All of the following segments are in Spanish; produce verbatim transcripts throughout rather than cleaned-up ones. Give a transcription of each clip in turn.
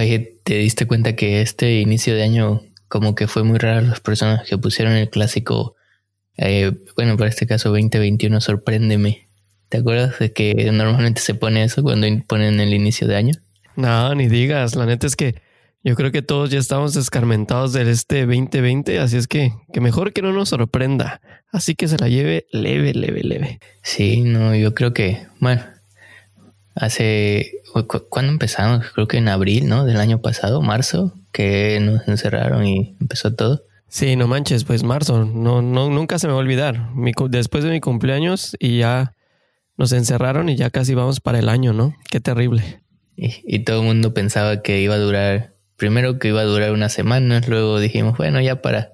Oye, ¿te diste cuenta que este inicio de año como que fue muy raro las personas que pusieron el clásico, eh, bueno, para este caso veinte veintiuno, sorpréndeme? ¿Te acuerdas de que normalmente se pone eso cuando ponen el inicio de año? No, ni digas. La neta es que yo creo que todos ya estamos descarmentados del este veinte veinte, así es que, que mejor que no nos sorprenda. Así que se la lleve leve, leve, leve. Sí, no, yo creo que, bueno, hace... ¿cu- ¿Cuándo empezamos? Creo que en abril, ¿no? Del año pasado, marzo, que nos encerraron y empezó todo. Sí, no manches, pues marzo. No, no, nunca se me va a olvidar. Mi, después de mi cumpleaños y ya... Nos encerraron y ya casi vamos para el año, ¿no? Qué terrible. Y, y todo el mundo pensaba que iba a durar, primero que iba a durar unas semanas, luego dijimos, bueno, ya para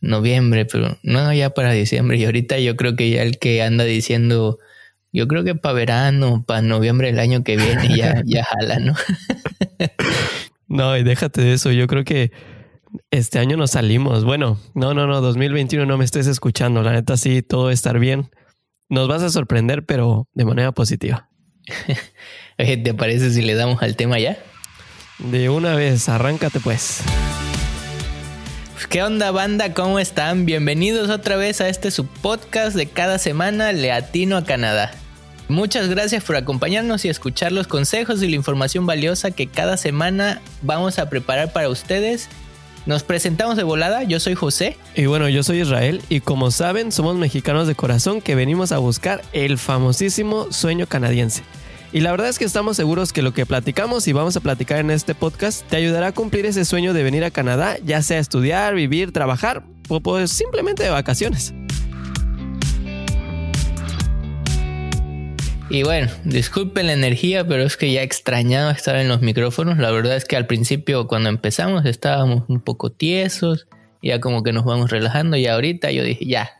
noviembre, pero no, ya para diciembre. Y ahorita yo creo que ya el que anda diciendo, yo creo que para verano, para noviembre del año que viene, ya, ya jala, ¿no? No, y déjate de eso. Yo creo que este año nos salimos. Bueno, no, no, no, dos mil veintiuno no me estés escuchando. La neta sí, todo va a estar bien. Nos vas a sorprender, pero de manera positiva. Oye, ¿te parece si le damos al tema ya? De una vez, arráncate pues. ¿Qué onda, banda? ¿Cómo están? Bienvenidos otra vez a este subpodcast de cada semana, Le Atino a Canadá. Muchas gracias por acompañarnos y escuchar los consejos y la información valiosa que cada semana vamos a preparar para ustedes. Nos presentamos de volada, yo soy José. Y bueno, yo soy Israel y como saben, somos mexicanos de corazón que venimos a buscar el famosísimo sueño canadiense. Y la verdad es que estamos seguros que lo que platicamos y vamos a platicar en este podcast te ayudará a cumplir ese sueño de venir a Canadá, ya sea estudiar, vivir, trabajar o pues simplemente de vacaciones. Y bueno, disculpen la energía, pero es que ya extrañaba estar en los micrófonos. La verdad es que al principio, cuando empezamos, estábamos un poco tiesos. Ya como que nos vamos relajando. Y ahorita yo dije, ya,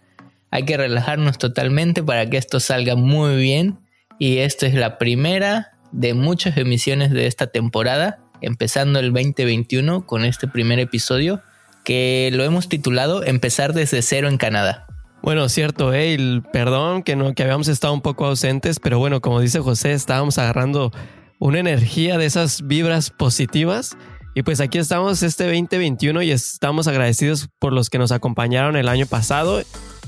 hay que relajarnos totalmente para que esto salga muy bien. Y esta es la primera de muchas emisiones de esta temporada. Empezando el veinte veintiuno con este primer episodio que lo hemos titulado Empezar desde cero en Canadá. Bueno, cierto, eh, perdón que no que habíamos estado un poco ausentes, pero bueno, como dice José, estábamos agarrando una energía de esas vibras positivas y pues aquí estamos este veinte veintiuno y estamos agradecidos por los que nos acompañaron el año pasado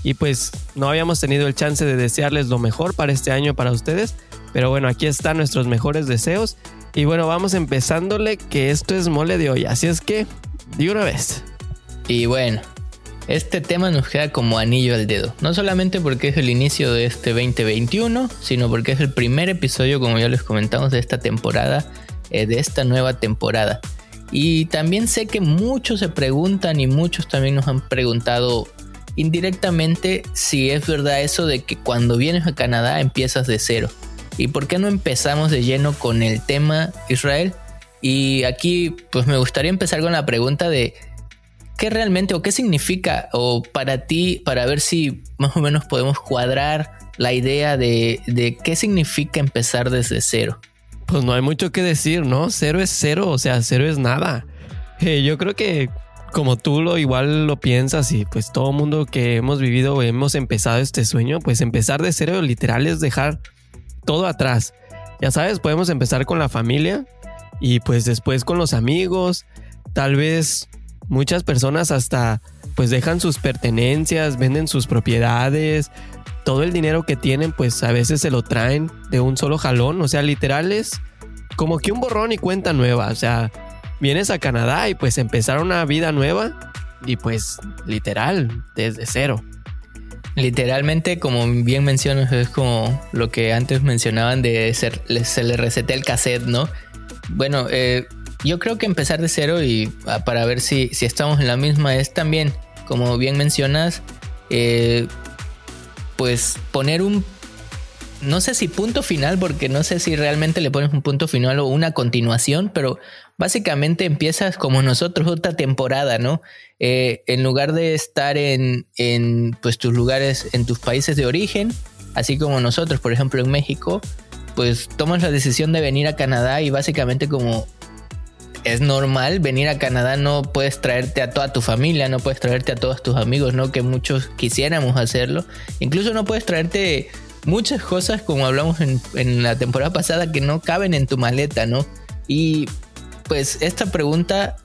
y pues no habíamos tenido el chance de desearles lo mejor para este año para ustedes, pero bueno, aquí están nuestros mejores deseos y bueno, vamos empezándole que esto es mole de hoy, así es que de una vez. Y bueno, este tema nos queda como anillo al dedo, no solamente porque es el inicio de este veinte veintiuno, sino porque es el primer episodio, como ya les comentamos, de esta temporada, eh, de esta nueva temporada. Y también sé que muchos se preguntan y muchos también nos han preguntado indirectamente si es verdad eso de que cuando vienes a Canadá empiezas de cero. ¿Y por qué no empezamos de lleno con el tema, Israel? Y aquí pues me gustaría empezar con la pregunta de ¿qué realmente o qué significa o para ti, para ver si más o menos podemos cuadrar la idea de, de qué significa empezar desde cero? Pues no hay mucho que decir, ¿no? Cero es cero, o sea, cero es nada. Eh, yo creo que como tú lo igual lo piensas y pues todo mundo que hemos vivido o hemos empezado este sueño, pues empezar de cero literal es dejar todo atrás. Ya sabes, podemos empezar con la familia y pues después con los amigos, tal vez... Muchas personas hasta pues dejan sus pertenencias, venden sus propiedades, todo el dinero que tienen pues a veces se lo traen de un solo jalón, o sea literal es como que un borrón y cuenta nueva, o sea vienes a Canadá y pues empezar una vida nueva y pues literal desde cero. Literalmente, como bien mencionas, es como lo que antes mencionaban de ser, se le resetea el cassette, ¿no? Bueno, eh... yo creo que empezar de cero y para ver si, si estamos en la misma es también, como bien mencionas, eh, pues poner un, no sé si punto final, porque no sé si realmente le pones un punto final o una continuación, pero básicamente empiezas como nosotros otra temporada, ¿no? Eh, en lugar de estar en, en pues, tus lugares, en tus países de origen, así como nosotros, por ejemplo, en México, pues tomas la decisión de venir a Canadá y básicamente como... Es normal venir a Canadá, no puedes traerte a toda tu familia, no puedes traerte a todos tus amigos, ¿no? Que muchos quisiéramos hacerlo. Incluso no puedes traerte muchas cosas, como hablamos en, en la temporada pasada, que no caben en tu maleta, ¿no? Y pues esta pregunta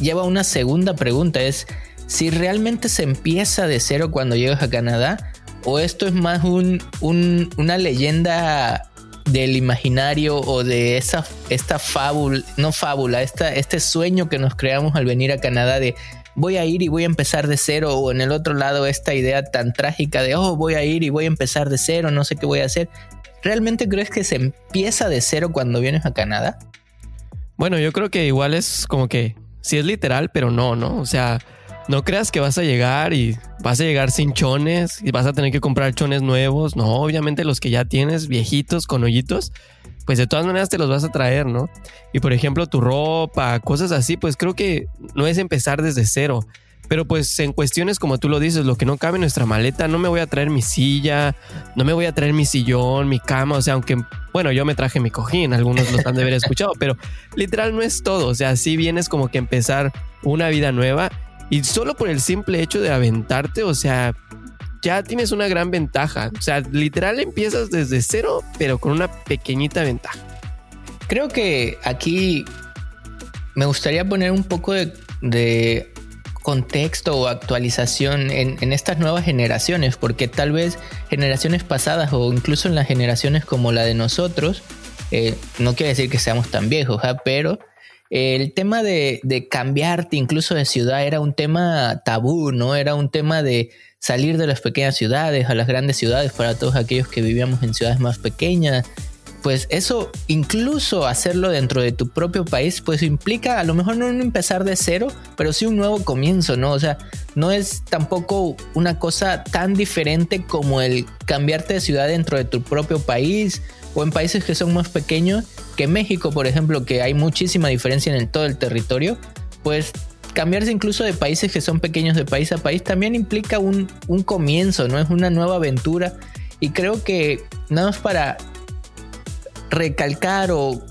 lleva a una segunda pregunta, es si realmente se empieza de cero cuando llegas a Canadá, o esto es más un, un, una leyenda del imaginario o de esa, esta fábula, no fábula, esta, este sueño que nos creamos al venir a Canadá de voy a ir y voy a empezar de cero, o en el otro lado esta idea tan trágica de oh, voy a ir y voy a empezar de cero, no sé qué voy a hacer. ¿Realmente crees que se empieza de cero cuando vienes a Canadá? Bueno, yo creo que igual es como que sí es literal, pero no, ¿no? O sea, no creas que vas a llegar y vas a llegar sin chones y vas a tener que comprar chones nuevos. No, obviamente los que ya tienes, viejitos, con hoyitos, pues de todas maneras te los vas a traer, ¿no? Y por ejemplo, tu ropa, cosas así, pues creo que no es empezar desde cero. Pero pues en cuestiones, como tú lo dices, lo que no cabe en nuestra maleta, no me voy a traer mi silla, no me voy a traer mi sillón, mi cama, o sea, aunque, bueno, yo me traje mi cojín, algunos los han de haber escuchado, pero literal no es todo, o sea, sí vienes como que empezar una vida nueva y solo por el simple hecho de aventarte, o sea, ya tienes una gran ventaja, o sea, literal empiezas desde cero, pero con una pequeñita ventaja. Creo que aquí me gustaría poner un poco de... de... contexto o actualización en, en estas nuevas generaciones, porque tal vez generaciones pasadas o incluso en las generaciones como la de nosotros, eh, no quiere decir que seamos tan viejos, ¿eh? Pero eh, el tema de, de cambiarte incluso de ciudad era un tema tabú, ¿no? Era un tema de salir de las pequeñas ciudades a las grandes ciudades para todos aquellos que vivíamos en ciudades más pequeñas. Pues eso, incluso hacerlo dentro de tu propio país, pues implica a lo mejor no empezar de cero, pero sí un nuevo comienzo, ¿no? O sea, no es tampoco una cosa tan diferente como el cambiarte de ciudad dentro de tu propio país o en países que son más pequeños, que México, por ejemplo, que hay muchísima diferencia en el, todo el territorio, pues cambiarse incluso de países que son pequeños de país a país también implica un, un comienzo, ¿no? Es una nueva aventura y creo que nada más para recalcar o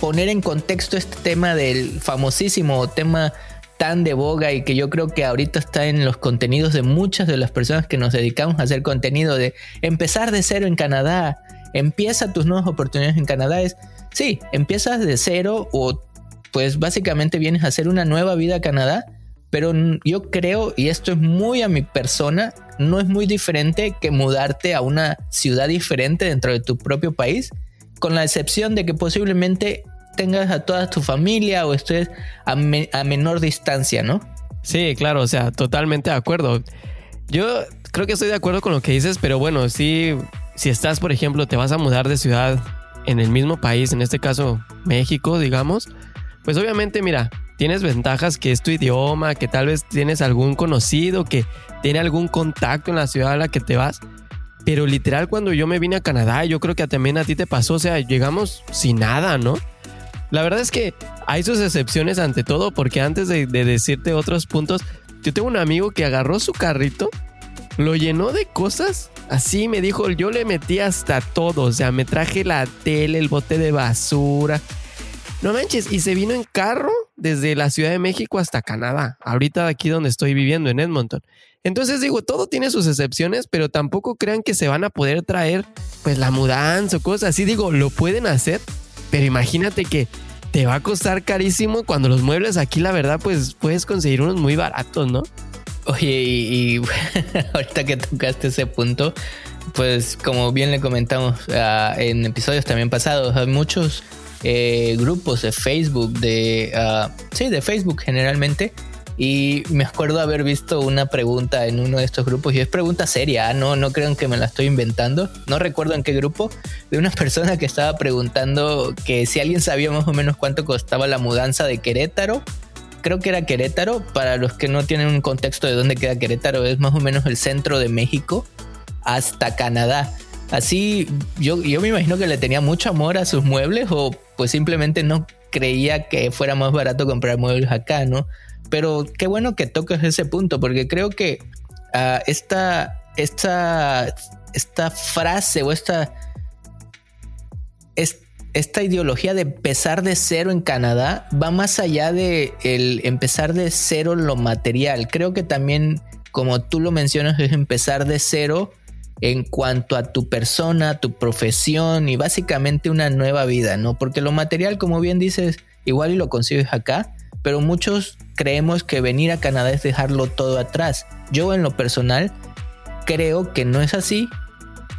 poner en contexto este tema del famosísimo tema tan de boga y que yo creo que ahorita está en los contenidos de muchas de las personas que nos dedicamos a hacer contenido de empezar de cero en Canadá, empieza tus nuevas oportunidades en Canadá, es sí, empiezas de cero o pues básicamente vienes a hacer una nueva vida a Canadá, pero yo creo, y esto es muy a mi persona, no es muy diferente que mudarte a una ciudad diferente dentro de tu propio país, con la excepción de que posiblemente tengas a toda tu familia o estés a, me, a menor distancia, ¿no? Sí, claro, o sea, totalmente de acuerdo. Yo creo que estoy de acuerdo con lo que dices, pero bueno, sí, si estás, por ejemplo, te vas a mudar de ciudad en el mismo país, en este caso México, digamos, pues obviamente, mira, tienes ventajas que es tu idioma, que tal vez tienes algún conocido, que tiene algún contacto en la ciudad a la que te vas. Pero literal cuando yo me vine a Canadá, yo creo que también a ti te pasó, o sea, llegamos sin nada, ¿no? La verdad es que hay sus excepciones ante todo, porque antes de, de decirte otros puntos, yo tengo un amigo que agarró su carrito, lo llenó de cosas, así me dijo, yo le metí hasta todo, o sea, me traje la tele, el bote de basura, no manches, y se vino en carro desde la Ciudad de México hasta Canadá, ahorita aquí donde estoy viviendo, en Edmonton. Entonces digo, todo tiene sus excepciones, pero tampoco crean que se van a poder traer pues la mudanza o cosas así. Digo, lo pueden hacer, pero imagínate que te va a costar carísimo cuando los muebles aquí, la verdad, pues puedes conseguir unos muy baratos, ¿no? Oye, y, y ahorita que tocaste ese punto, pues como bien le comentamos uh, en episodios también pasados, hay muchos eh, grupos de Facebook, de uh, sí, de Facebook generalmente. Y me acuerdo haber visto una pregunta en uno de estos grupos, y es pregunta seria, no, no creo que me la estoy inventando, no recuerdo en qué grupo, de una persona que estaba preguntando que si alguien sabía más o menos cuánto costaba la mudanza de Querétaro, creo que era Querétaro, para los que no tienen un contexto de dónde queda Querétaro, es más o menos el centro de México hasta Canadá. Así, yo, yo me imagino que le tenía mucho amor a sus muebles, o pues simplemente no creía que fuera más barato comprar muebles acá, ¿no? Pero qué bueno que toques ese punto, porque creo que uh, esta, esta, esta frase o esta, es, esta ideología de empezar de cero en Canadá va más allá de el empezar de cero lo material. Creo que también, como tú lo mencionas, es empezar de cero en cuanto a tu persona, tu profesión y básicamente una nueva vida, ¿no? Porque lo material, como bien dices, igual y lo consigues acá, pero muchos creemos que venir a Canadá es dejarlo todo atrás. Yo en lo personal creo que no es así,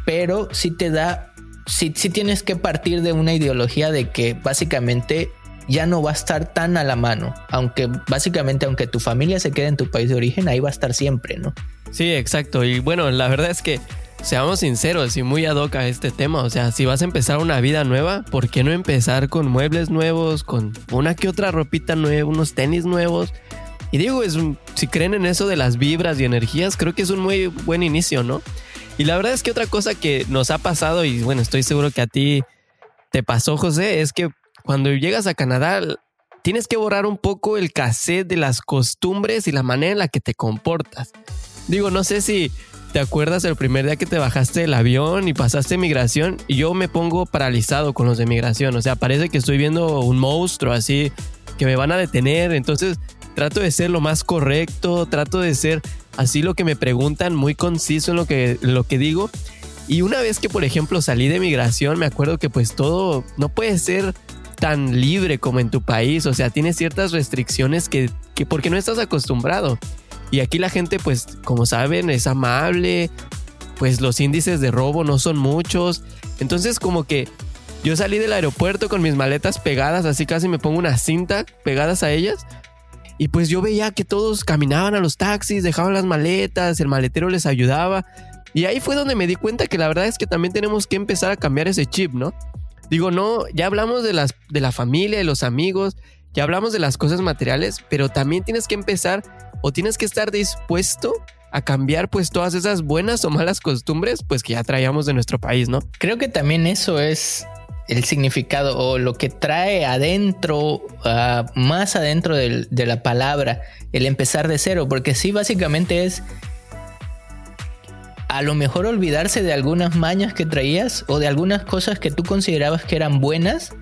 pero sí te da, sí, sí tienes que partir de una ideología de que básicamente ya no va a estar tan a la mano, aunque básicamente aunque tu familia se quede en tu país de origen, ahí va a estar siempre, ¿no? Sí, exacto. Y bueno, la verdad es que seamos sinceros y muy ad hoc a este tema. O sea, si vas a empezar una vida nueva, ¿por qué no empezar con muebles nuevos, con una que otra ropita nueva, unos tenis nuevos? Y digo, es un, si creen en eso de las vibras y energías, creo que es un muy buen inicio, ¿no? Y la verdad es que otra cosa que nos ha pasado, y bueno, estoy seguro que a ti te pasó, José, es que cuando llegas a Canadá tienes que borrar un poco el cassette de las costumbres y la manera en la que te comportas. Digo, no sé si te acuerdas el primer día que te bajaste del avión y pasaste migración, y yo me pongo paralizado con los de migración. O sea, parece que estoy viendo un monstruo así, que me van a detener. Entonces trato de ser lo más correcto, trato de ser así lo que me preguntan, muy conciso en lo que, lo que digo. Y una vez que, por ejemplo, salí de migración, me acuerdo que pues todo no puede ser tan libre como en tu país. O sea, tienes ciertas restricciones que, que porque no estás acostumbrado. Y aquí la gente, pues, como saben, es amable, pues los índices de robo no son muchos. Entonces, como que yo salí del aeropuerto con mis maletas pegadas, así casi me pongo una cinta pegadas a ellas. Y pues yo veía que todos caminaban a los taxis, dejaban las maletas, el maletero les ayudaba. Y ahí fue donde me di cuenta que la verdad es que también tenemos que empezar a cambiar ese chip, ¿no? Digo, no, ya hablamos de, las, de la familia, de los amigos, ya hablamos de las cosas materiales, pero también tienes que empezar o tienes que estar dispuesto a cambiar pues todas esas buenas o malas costumbres pues que ya traíamos de nuestro país, ¿no? Creo que también eso es el significado o lo que trae adentro, uh, más adentro del, de la palabra, el empezar de cero, porque sí, básicamente es a lo mejor olvidarse de algunas mañas que traías o de algunas cosas que tú considerabas que eran buenas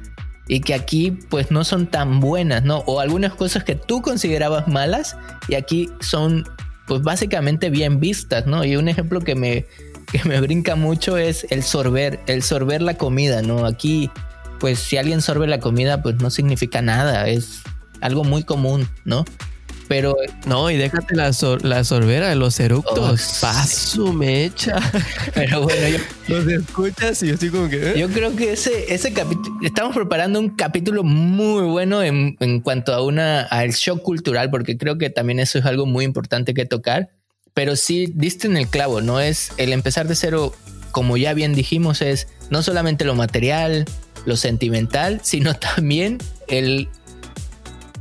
y que aquí pues no son tan buenas, ¿no? O algunas cosas que tú considerabas malas y aquí son pues básicamente bien vistas, ¿no? Y un ejemplo que me, que me brinca mucho es el sorber, el sorber la comida, ¿no? Aquí pues si alguien sorbe la comida pues no significa nada, es algo muy común, ¿no? Pero no, y déjate la, sor- la sorbera de los eructos. Oh, paso, mecha. Pero bueno, yo, los escuchas y yo estoy como que... ¿eh? Yo creo que ese, ese capítulo... Estamos preparando un capítulo muy bueno en, en cuanto a una al shock cultural, porque creo que también eso es algo muy importante que tocar. Pero sí, diste en el clavo, ¿no? Es el empezar de cero, como ya bien dijimos, es no solamente lo material, lo sentimental, sino también el...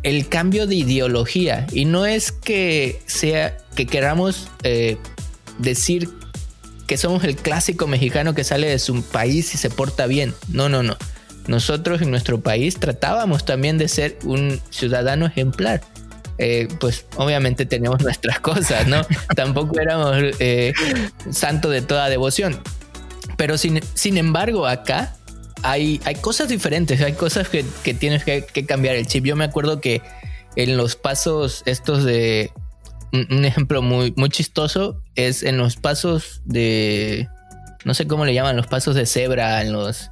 el cambio de ideología. Y no es que sea que queramos eh, decir que somos el clásico mexicano que sale de su país y se porta bien. No, no, no. Nosotros en nuestro país tratábamos también de ser un ciudadano ejemplar. Eh, pues obviamente teníamos nuestras cosas, ¿no? Tampoco éramos eh, santo de toda devoción. Pero sin, sin embargo, acá Hay, hay cosas diferentes, hay cosas que, que tienes que, que cambiar el chip. Yo me acuerdo que en los pasos estos de... Un ejemplo muy, muy chistoso es en los pasos de... No sé cómo le llaman, los pasos de cebra, en los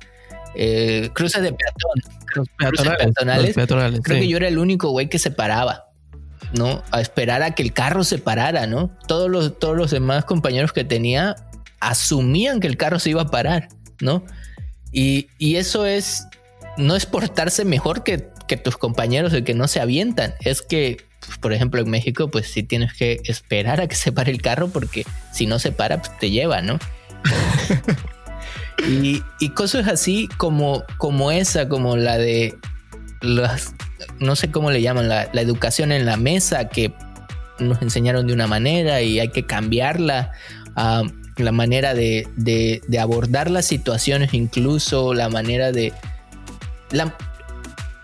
eh, cruces de peatón. Cruces peatonales. peatonales creo sí. Que yo era el único güey que se paraba, ¿no? A esperar a que el carro se parara, ¿no? Todos los, todos los demás compañeros que tenía asumían que el carro se iba a parar, ¿no? Y, y eso es, no es portarse mejor que, que tus compañeros o que no se avientan. Es que, pues, por ejemplo, en México, pues sí tienes que esperar a que se pare el carro porque si no se para, pues te lleva, ¿no? y, y cosas así como, como esa, como la de, las, no sé cómo le llaman, la, la educación en la mesa que nos enseñaron de una manera y hay que cambiarla. Uh, la manera de, de, de abordar las situaciones, incluso la manera de la,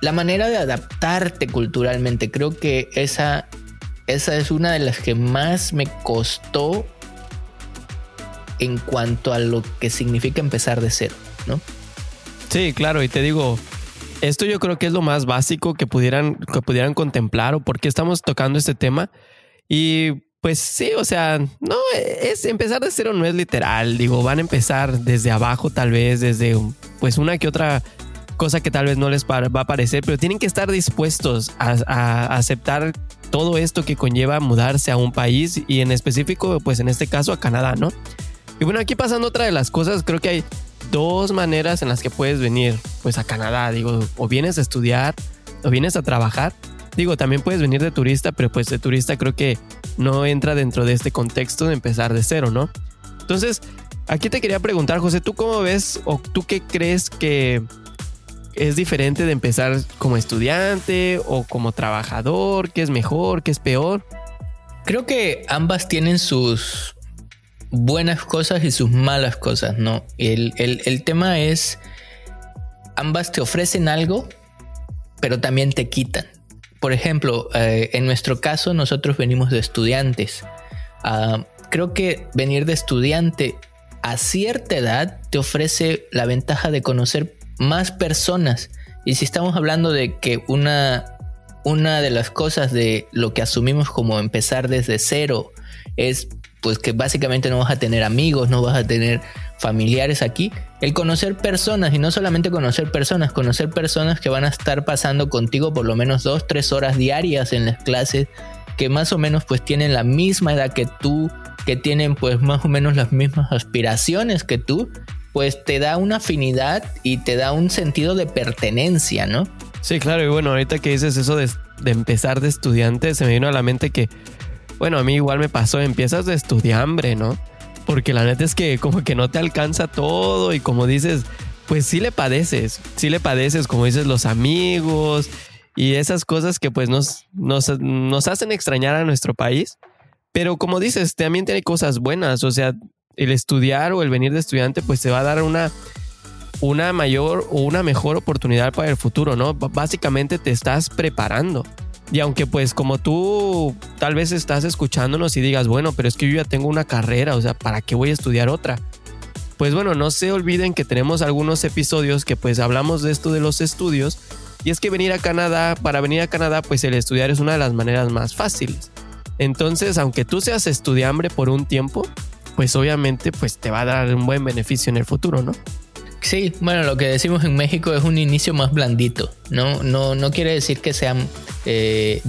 la manera de adaptarte culturalmente. Creo que esa, esa es una de las que más me costó en cuanto a lo que significa empezar de cero, ¿no? Sí, claro, y te digo, esto yo creo que es lo más básico que pudieran, que pudieran contemplar o por qué estamos tocando este tema. Y pues sí, o sea, no es empezar de cero, no es literal. Digo, van a empezar desde abajo, tal vez desde pues una que otra cosa que tal vez no les va a parecer, pero tienen que estar dispuestos a, a aceptar todo esto que conlleva mudarse a un país y en específico, pues en este caso a Canadá, ¿no? Y bueno, aquí pasando otra de las cosas, creo que hay dos maneras en las que puedes venir pues a Canadá, digo, o vienes a estudiar o vienes a trabajar. Digo, también puedes venir de turista, pero pues de turista creo que no entra dentro de este contexto de empezar de cero, ¿no? Entonces, aquí te quería preguntar, José, ¿tú cómo ves o tú qué crees que es diferente de empezar como estudiante o como trabajador? ¿Qué es mejor? ¿Qué es peor? Creo que ambas tienen sus buenas cosas y sus malas cosas, ¿no? El, el, el tema es, ambas te ofrecen algo, pero también te quitan. Por ejemplo, eh, en nuestro caso, nosotros venimos de estudiantes. Uh, creo que venir de estudiante a cierta edad te ofrece la ventaja de conocer más personas. Y si estamos hablando de que una, una de las cosas de lo que asumimos como empezar desde cero es pues que básicamente no vas a tener amigos, no vas a tener familiares aquí, el conocer personas, y no solamente conocer personas, conocer personas que van a estar pasando contigo por lo menos dos, tres horas diarias en las clases, que más o menos pues tienen la misma edad que tú, que tienen pues más o menos las mismas aspiraciones que tú, pues te da una afinidad y te da un sentido de pertenencia, ¿no? Sí, claro, y bueno, ahorita que dices eso de, de empezar de estudiante, se me vino a la mente que, bueno, a mí igual me pasó, empiezas de estudiambre, ¿no? Porque la neta es que como que no te alcanza todo y como dices, pues sí le padeces, sí le padeces, como dices, los amigos y esas cosas que pues nos, nos, nos hacen extrañar a nuestro país. Pero como dices, también tiene cosas buenas, o sea, el estudiar o el venir de estudiante pues te va a dar una, una mayor o una mejor oportunidad para el futuro, ¿no? B- básicamente te estás preparando. Y aunque pues como tú tal vez estás escuchándonos y digas, bueno, pero es que yo ya tengo una carrera, o sea, ¿para qué voy a estudiar otra? Pues bueno, no se olviden que tenemos algunos episodios que pues hablamos de esto de los estudios, y es que venir a Canadá, para venir a Canadá pues el estudiar es una de las maneras más fáciles. Entonces, aunque tú seas estudiambre por un tiempo, pues obviamente pues te va a dar un buen beneficio en el futuro, ¿no? Sí, bueno, lo que decimos en México es un inicio más blandito, ¿no? No, no quiere decir que sea, eh,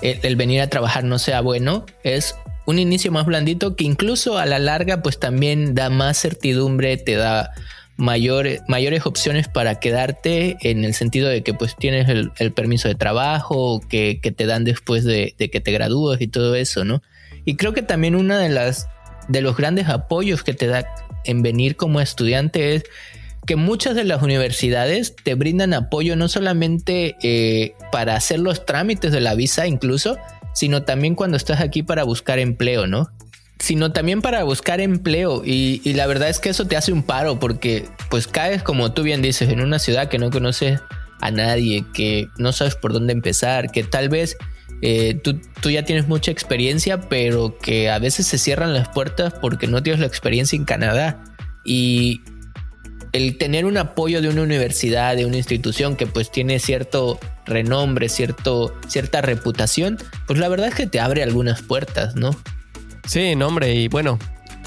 el, el venir a trabajar no sea bueno, es un inicio más blandito que incluso a la larga pues también da más certidumbre, te da mayor, mayores opciones para quedarte, en el sentido de que pues tienes el, el permiso de trabajo que, que te dan después de, de que te gradúas y todo eso, ¿no? Y creo que también una de las de los grandes apoyos que te da en venir como estudiante es que muchas de las universidades te brindan apoyo no solamente eh, para hacer los trámites de la visa incluso, sino también cuando estás aquí para buscar empleo, ¿no? Sino también para buscar empleo y, y la verdad es que eso te hace un paro porque pues caes, como tú bien dices, en una ciudad que no conoces a nadie, que no sabes por dónde empezar, que tal vez Eh, tú, tú ya tienes mucha experiencia, pero que a veces se cierran las puertas porque no tienes la experiencia en Canadá. Y el tener un apoyo de una universidad, de una institución que pues tiene cierto renombre, cierto, cierta reputación, pues la verdad es que te abre algunas puertas, ¿no? Sí, no, hombre, y bueno,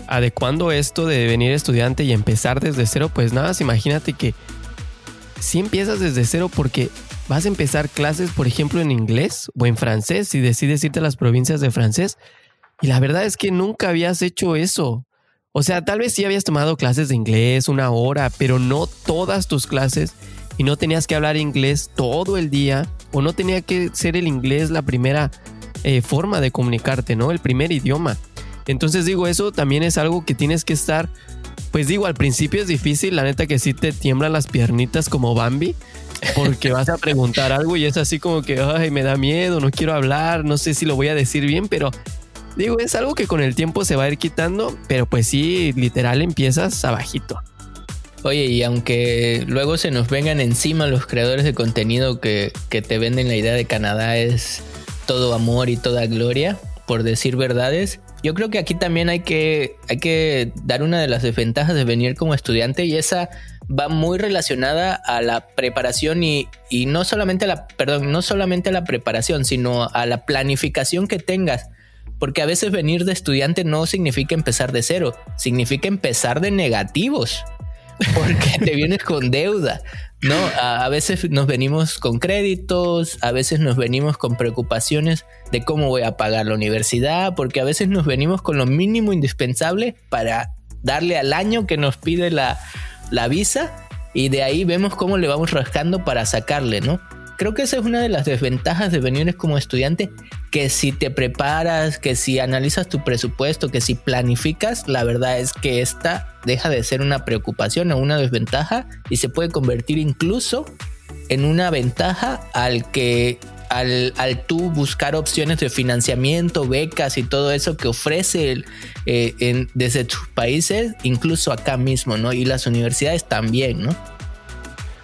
adecuando esto de venir estudiante y empezar desde cero, pues nada, imagínate que si empiezas desde cero porque vas a empezar clases, por ejemplo, en inglés o en francés, si decides irte a las provincias de francés. Y la verdad es que nunca habías hecho eso. O sea, tal vez sí habías tomado clases de inglés una hora, pero no todas tus clases, y no tenías que hablar inglés todo el día, o no tenía que ser el inglés la primera eh, forma de comunicarte, ¿no? El primer idioma. Entonces digo, eso también es algo que tienes que estar... Pues digo, al principio es difícil, la neta que sí te tiemblan las piernitas como Bambi, porque vas a preguntar algo y es así como que, ay, me da miedo, no quiero hablar, no sé si lo voy a decir bien, pero digo, es algo que con el tiempo se va a ir quitando, pero pues sí, literal empiezas abajito. Oye, y aunque luego se nos vengan encima los creadores de contenido que, que te venden la idea de Canadá es todo amor y toda gloria, por decir verdades, yo creo que aquí también hay que, hay que dar una de las desventajas de venir como estudiante, y esa va muy relacionada a la preparación y, y no solamente a la, perdón, no solamente a la preparación, sino a la planificación que tengas. Porque a veces venir de estudiante no significa empezar de cero, significa empezar de negativos. porque te vienes con deuda, ¿no? A, a veces nos venimos con créditos, a veces nos venimos con preocupaciones de cómo voy a pagar la universidad, porque a veces nos venimos con lo mínimo indispensable para darle al año que nos pide la, la visa, y de ahí vemos cómo le vamos rascando para sacarle, ¿no? Creo que esa es una de las desventajas de venir como estudiante, que si te preparas, que si analizas tu presupuesto, que si planificas, la verdad es que esta deja de ser una preocupación o una desventaja y se puede convertir incluso en una ventaja al que al, al tú buscar opciones de financiamiento, becas y todo eso que ofrece el, eh, en, desde tus países, incluso acá mismo, ¿no? Y las universidades también, ¿no?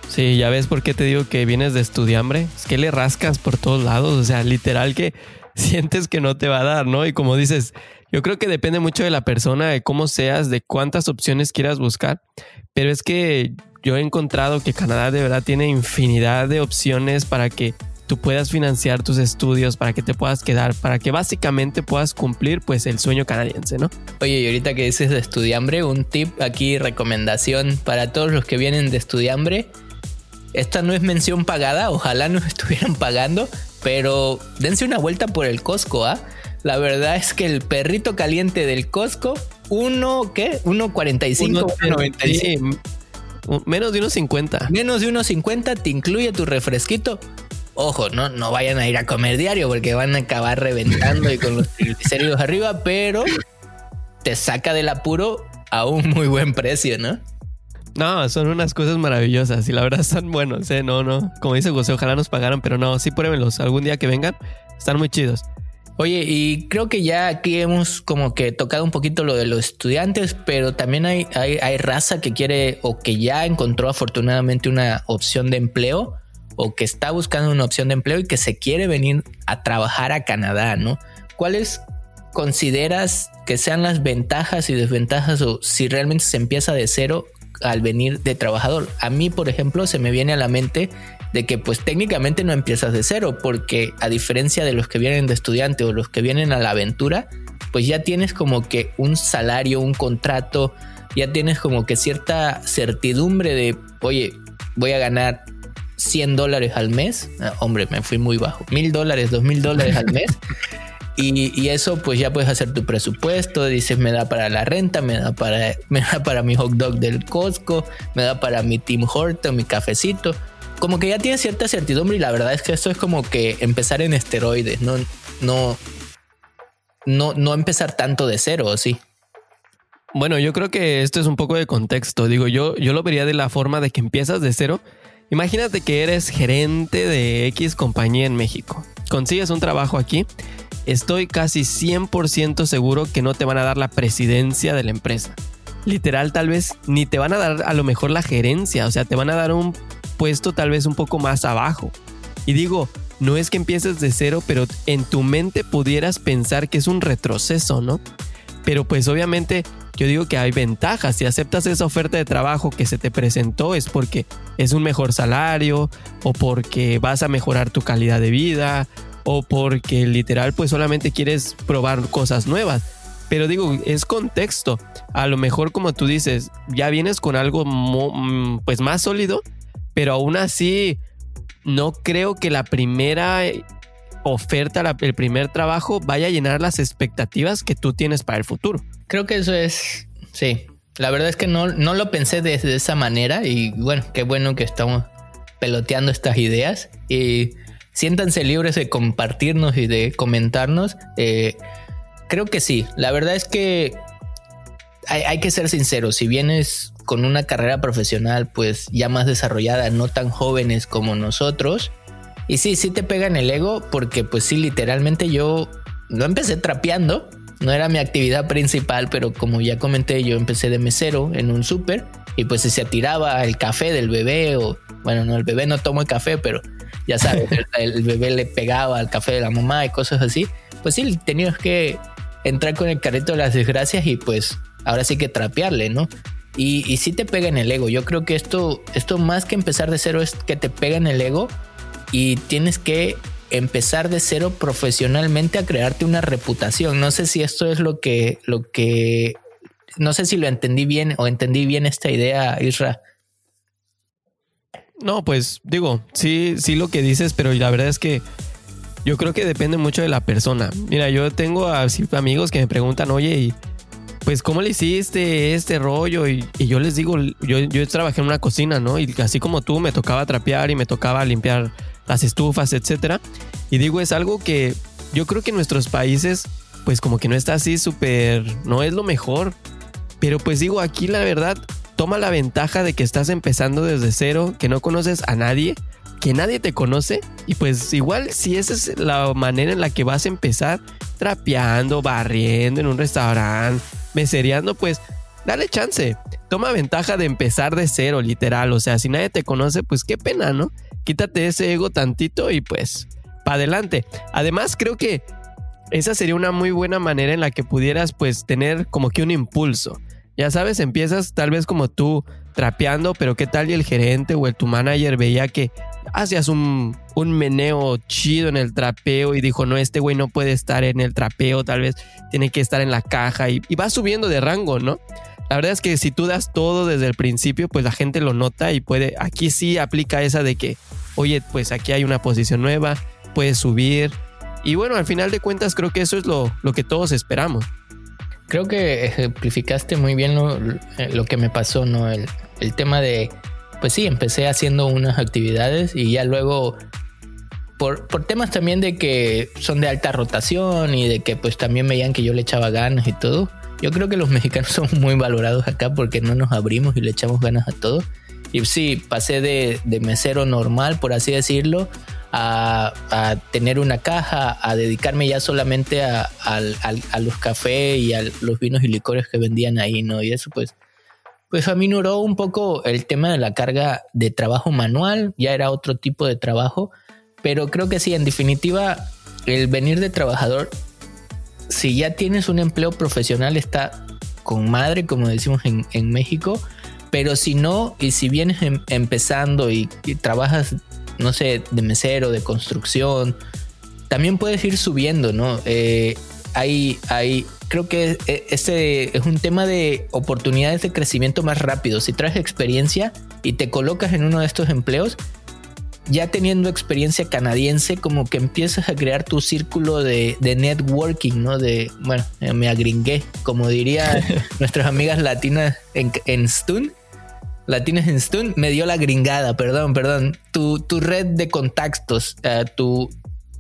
Sí, ya ves por qué te digo que vienes de estudiambre. Es que le rascas por todos lados. O sea, literal que sientes que no te va a dar, ¿no? Y como dices, yo creo que depende mucho de la persona, de cómo seas, de cuántas opciones quieras buscar. Pero es que yo he encontrado que Canadá de verdad tiene infinidad de opciones para que tú puedas financiar tus estudios, para que te puedas quedar, para que básicamente puedas cumplir pues el sueño canadiense, ¿no? Oye, y ahorita que dices de estudiambre, un tip aquí, recomendación para todos los que vienen de estudiambre. Esta no es mención pagada, ojalá nos estuvieran pagando, pero dense una vuelta por el Costco, ¿ah? ¿eh? La verdad es que el perrito caliente del Costco, uno, ¿qué? uno cuarenta y cinco, uno noventa y cinco. Sí, menos de uno cincuenta. Menos de uno cincuenta te incluye tu refresquito. Ojo, no, no vayan a ir a comer diario porque van a acabar reventando y con los triglicéridos arriba, pero te saca del apuro a un muy buen precio, ¿no? No, son unas cosas maravillosas y la verdad están buenos, ¿eh? No, no. Como dice José, ojalá nos pagaran, pero no, sí pruébenlos. Algún día que vengan, están muy chidos. Oye, y creo que ya aquí hemos como que tocado un poquito lo de los estudiantes, pero también hay, hay, hay raza que quiere o que ya encontró afortunadamente una opción de empleo o que está buscando una opción de empleo y que se quiere venir a trabajar a Canadá, ¿no? ¿Cuáles consideras que sean las ventajas y desventajas o si realmente se empieza de cero al venir de trabajador? A mí, por ejemplo, se me viene a la mente de que pues técnicamente no empiezas de cero porque a diferencia de los que vienen de estudiante o los que vienen a la aventura, pues ya tienes como que un salario, un contrato, ya tienes como que cierta certidumbre de, oye, voy a ganar cien dólares al mes. Ah, hombre, me fui muy bajo. mil dólares, dos mil dólares al mes. Y, y eso pues ya puedes hacer tu presupuesto, dices me da para la renta, me da para, me da para mi hot dog del Costco, me da para mi Tim Hortons, mi cafecito. Como que ya tienes cierta certidumbre y la verdad es que esto es como que empezar en esteroides, no, no, no, no empezar tanto de cero, ¿o sí? Bueno, yo creo que esto es un poco de contexto. Digo, yo, yo lo vería de la forma de que empiezas de cero. Imagínate que eres gerente de X compañía en México. Consigues un trabajo aquí. Estoy casi cien por ciento seguro que no te van a dar la presidencia de la empresa. Literal, tal vez ni te van a dar a lo mejor la gerencia. O sea, te van a dar un puesto tal vez un poco más abajo. Y digo, no es que empieces de cero, pero en tu mente pudieras pensar que es un retroceso, ¿no? Pero pues obviamente yo digo que hay ventajas. Si aceptas esa oferta de trabajo que se te presentó es porque es un mejor salario o porque vas a mejorar tu calidad de vida, o porque literal pues solamente quieres probar cosas nuevas. Pero digo, es contexto. A lo mejor como tú dices, ya vienes con algo mo- pues más sólido, pero aún así no creo que la primera oferta, la, el primer trabajo vaya a llenar las expectativas que tú tienes para el futuro. Creo que eso es, sí. La verdad es que no, no lo pensé de, de esa manera y bueno, qué bueno que estamos peloteando estas ideas y siéntanse libres de compartirnos y de comentarnos. Eh, creo que sí. La verdad es que hay, hay que ser sinceros. Si vienes con una carrera profesional pues ya más desarrollada, no tan jóvenes como nosotros. Y sí, sí te pega en el ego porque pues sí, literalmente yo no empecé trapeando. No era mi actividad principal, pero como ya comenté, yo empecé de mesero en un súper. Y pues si se tiraba el café del bebé o... Bueno, no, el bebé no toma el café, pero... Ya sabes, el, el bebé le pegaba al café de la mamá y cosas así. Pues sí, tenías que entrar con el carrito de las desgracias y pues ahora sí que trapearle, ¿no? Y, y sí te pega en el ego. Yo creo que esto, esto más que empezar de cero es que te pega en el ego y tienes que empezar de cero profesionalmente a crearte una reputación. No sé si esto es lo que, lo que No sé si lo entendí bien o entendí bien esta idea, Isra. No, pues digo, sí, sí lo que dices, pero la verdad es que yo creo que depende mucho de la persona. Mira, yo tengo a, amigos que me preguntan, oye, y pues ¿cómo le hiciste este rollo? Y, y yo les digo, yo, yo trabajé en una cocina, ¿no? Y así como tú, me tocaba trapear y me tocaba limpiar las estufas, etcétera. Y digo, es algo que yo creo que en nuestros países, pues como que no está así súper, no es lo mejor. Pero pues digo, aquí la verdad, toma la ventaja de que estás empezando desde cero, que no conoces a nadie, que nadie te conoce. Y pues igual, si esa es la manera en la que vas a empezar, trapeando, barriendo en un restaurante, mesereando, pues dale chance. Toma ventaja de empezar de cero, literal. O sea, si nadie te conoce, pues qué pena, ¿no? Quítate ese ego tantito y pues para adelante. Además, creo que esa sería una muy buena manera en la que pudieras pues tener como que un impulso. Ya sabes, empiezas tal vez como tú trapeando, pero qué tal y el gerente o el tu manager veía que hacías un, un meneo chido en el trapeo y dijo, no, este güey no puede estar en el trapeo, tal vez tiene que estar en la caja y, y va subiendo de rango, ¿no? La verdad es que si tú das todo desde el principio, pues la gente lo nota y puede, aquí sí aplica esa de que, oye, pues aquí hay una posición nueva, puedes subir. Y bueno, al final de cuentas creo que eso es lo, lo que todos esperamos. Creo que ejemplificaste muy bien lo, lo que me pasó, ¿no? El, el tema de, pues sí, empecé haciendo unas actividades y ya luego, por, por temas también de que son de alta rotación y de que pues también veían que yo le echaba ganas y todo. Yo creo que los mexicanos son muy valorados acá porque no nos abrimos y le echamos ganas a todo. Y sí, pasé de, de mesero normal, por así decirlo, A, a tener una caja, a dedicarme ya solamente a, a, a, a los cafés y a los vinos y licores que vendían ahí, ¿no? Y eso pues, pues aminoró un poco el tema de la carga de trabajo manual, ya era otro tipo de trabajo, pero creo que sí, en definitiva, el venir de trabajador, si ya tienes un empleo profesional, está con madre, como decimos en, en México, pero si no, y si vienes em, empezando y, y trabajas, no sé, de mesero, de construcción, también puedes ir subiendo, ¿no? Eh, hay, hay, creo que este es un tema de oportunidades de crecimiento más rápido. Si traes experiencia y te colocas en uno de estos empleos, ya teniendo experiencia canadiense, como que empiezas a crear tu círculo de, de networking, ¿no? De, bueno, me agringué, como diría nuestras amigas latinas en, en Stun. Latinos en Stun, me dio la gringada, perdón, perdón. Tu, tu red de contactos, uh, tu,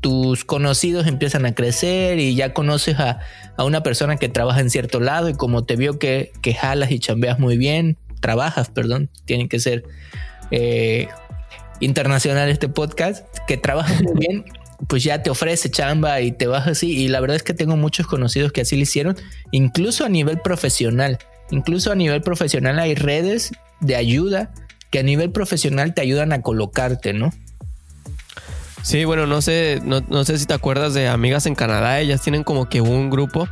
tus conocidos empiezan a crecer y ya conoces a, a una persona que trabaja en cierto lado y como te vio que, que jalas y chambeas muy bien, trabajas, perdón, tiene que ser eh, internacional este podcast, que trabajas muy bien, pues ya te ofrece chamba y te vas así. Y la verdad es que tengo muchos conocidos que así lo hicieron, incluso a nivel profesional. Incluso a nivel profesional hay redes de ayuda que a nivel profesional te ayudan a colocarte, ¿no? Sí, bueno, no sé, no, no sé si te acuerdas de Amigas en Canadá, ellas tienen como que un grupo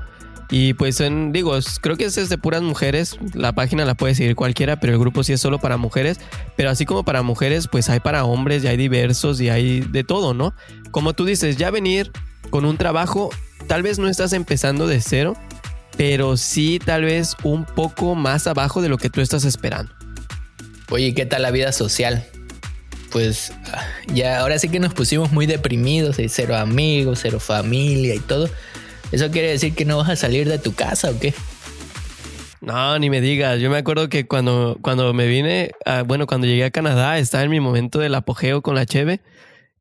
y pues son, digo, creo que es de puras mujeres, la página la puede seguir cualquiera, pero el grupo sí es solo para mujeres, pero así como para mujeres, pues hay para hombres y hay diversos y hay de todo, ¿no? Como tú dices, ya venir con un trabajo, tal vez no estás empezando de cero, pero sí tal vez un poco más abajo de lo que tú estás esperando. Oye, ¿qué tal la vida social? Pues ya ahora sí que nos pusimos muy deprimidos, y cero amigos, cero familia y todo. ¿Eso quiere decir que no vas a salir de tu casa o qué? No, ni me digas. Yo me acuerdo que cuando, cuando me vine, a, bueno, cuando llegué a Canadá, estaba en mi momento del apogeo con la cheve.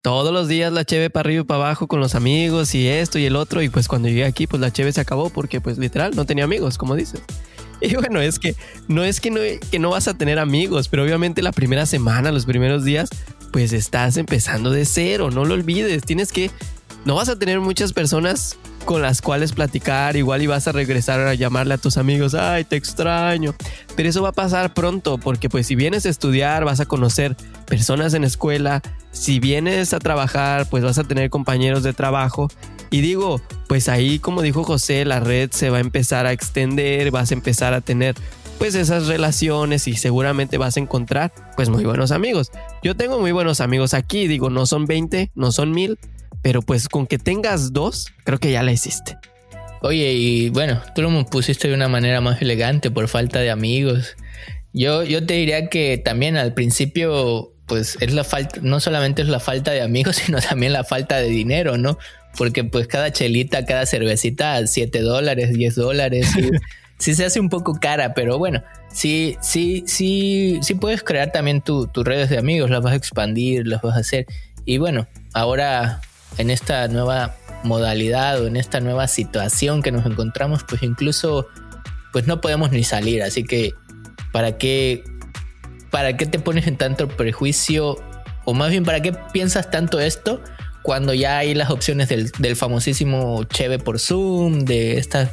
Todos los días la cheve para arriba y para abajo con los amigos y esto y el otro. Y pues cuando llegué aquí, pues la cheve se acabó porque pues literal no tenía amigos, como dices. Y bueno, es que no es que no, que no vas a tener amigos, pero obviamente la primera semana, los primeros días, pues estás empezando de cero. No lo olvides, tienes que... No vas a tener muchas personas con las cuales platicar, igual y vas a regresar a llamarle a tus amigos, ay, te extraño. Pero eso va a pasar pronto, porque pues si vienes a estudiar, vas a conocer personas en escuela, si vienes a trabajar, pues vas a tener compañeros de trabajo. Y digo, pues ahí, como dijo José, la red se va a empezar a extender, vas a empezar a tener pues esas relaciones y seguramente vas a encontrar pues muy buenos amigos. Yo tengo muy buenos amigos aquí, digo, no son veinte, no son mil, pero pues con que tengas dos, creo que ya la hiciste. Oye, y bueno, tú lo pusiste de una manera más elegante por falta de amigos. Yo, yo te diría que también al principio, pues es la falta, no solamente es la falta de amigos, sino también la falta de dinero, ¿no? Porque pues cada chelita, cada cervecita, siete dólares, diez dólares, sí, sí se hace un poco cara, pero bueno, sí, sí, sí, sí puedes crear también tu, tus redes de amigos, las vas a expandir, las vas a hacer. Y bueno, ahora en esta nueva modalidad o en esta nueva situación que nos encontramos, pues incluso pues no podemos ni salir, así que ¿para qué, para qué te pones en tanto prejuicio? O más bien, ¿para qué piensas tanto esto cuando ya hay las opciones del, del famosísimo cheve por Zoom, de estas?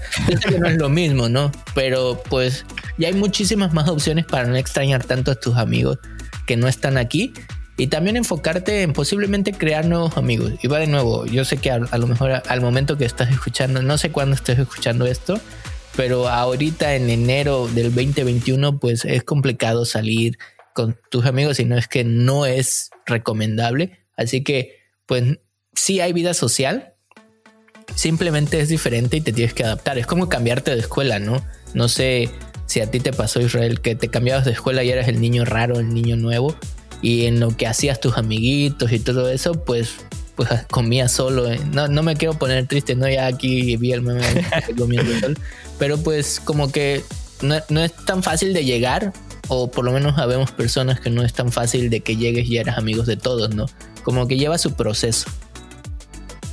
Que no es lo mismo, ¿no? Pero pues ya hay muchísimas más opciones para no extrañar tanto a tus amigos que no están aquí. Y también enfocarte en posiblemente crear nuevos amigos. Y va de nuevo, yo sé que a, a lo mejor a, al momento que estás escuchando, no sé cuándo estés escuchando esto, pero ahorita en enero del veinte veintiuno, pues es complicado salir con tus amigos, y no es que no es recomendable. Así que, pues, sí hay vida social, simplemente es diferente y te tienes que adaptar. Es como cambiarte de escuela, ¿no? No sé si a ti te pasó, Israel, que te cambiabas de escuela y eras el niño raro, el niño nuevo, y en lo que hacías tus amiguitos y todo eso, pues, pues comías solo. No, no me quiero poner triste, no, ya aquí vi el meme de comiendo solo. Pero pues como que no, no es tan fácil de llegar, o por lo menos habemos personas que no es tan fácil de que llegues y eras amigos de todos, ¿no? Como que lleva su proceso.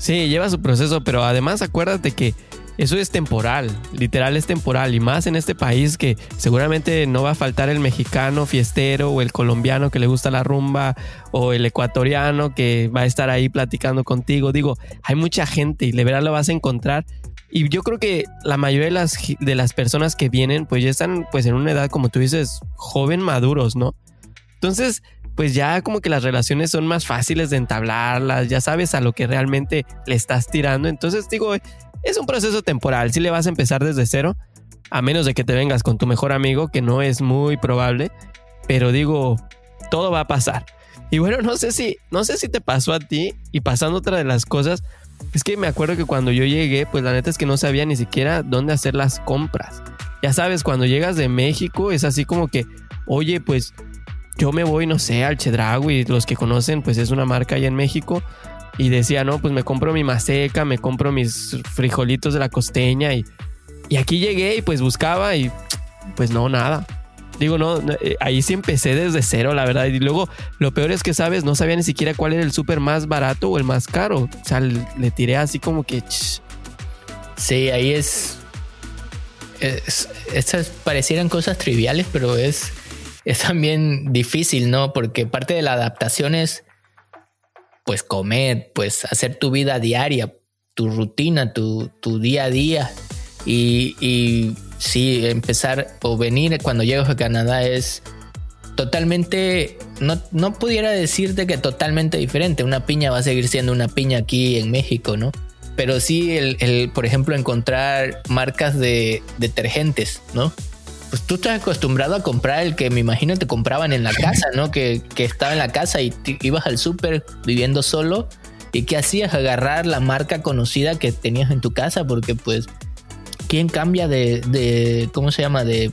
Sí, lleva su proceso, pero además acuérdate que eso es temporal, literal es temporal, y más en este país que seguramente no va a faltar el mexicano fiestero o el colombiano que le gusta la rumba o el ecuatoriano que va a estar ahí platicando contigo. Digo, hay mucha gente y de verdad lo vas a encontrar, y yo creo que la mayoría de las, de las personas que vienen pues ya están pues en una edad, como tú dices, joven, maduros, ¿no? Entonces pues ya como que las relaciones son más fáciles de entablarlas, ya sabes a lo que realmente le estás tirando. Entonces digo, es un proceso temporal, sí le vas a empezar desde cero, a menos de que te vengas con tu mejor amigo, que no es muy probable, pero digo, todo va a pasar. Y bueno, no sé si, no sé si te pasó a ti. Y pasando otra de las cosas, es que me acuerdo que cuando yo llegué, pues la neta es que no sabía ni siquiera dónde hacer las compras. Ya sabes, cuando llegas de México es así como que, oye, pues yo me voy, no sé, al Chedraui, los que conocen, pues es una marca allá en México. Y decía, no, pues me compro mi maseca, me compro mis frijolitos de la Costeña. Y, y aquí llegué y pues buscaba y pues no, nada. Digo, no, no, ahí sí empecé desde cero, la verdad. Y luego lo peor es que, ¿sabes? No sabía ni siquiera cuál era el súper más barato o el más caro. O sea, le, le tiré así como que... Ch. Sí, ahí es, es... Estas parecieran cosas triviales, pero es, es también difícil, ¿no? Porque parte de la adaptación es... pues comer, pues hacer tu vida diaria, tu rutina, tu, tu día a día. Y, y sí, empezar o venir cuando llegas a Canadá es totalmente, no, no pudiera decirte que totalmente diferente. Una piña va a seguir siendo una piña aquí en México, ¿no? Pero sí, el, el, por ejemplo, encontrar marcas de detergentes, ¿no? Pues tú estás acostumbrado a comprar el que me imagino te compraban en la casa, ¿no? Que, que estaba en la casa y te ibas al súper viviendo solo. ¿Y qué hacías? Agarrar la marca conocida que tenías en tu casa, porque pues ¿quién cambia de, de cómo se llama? De,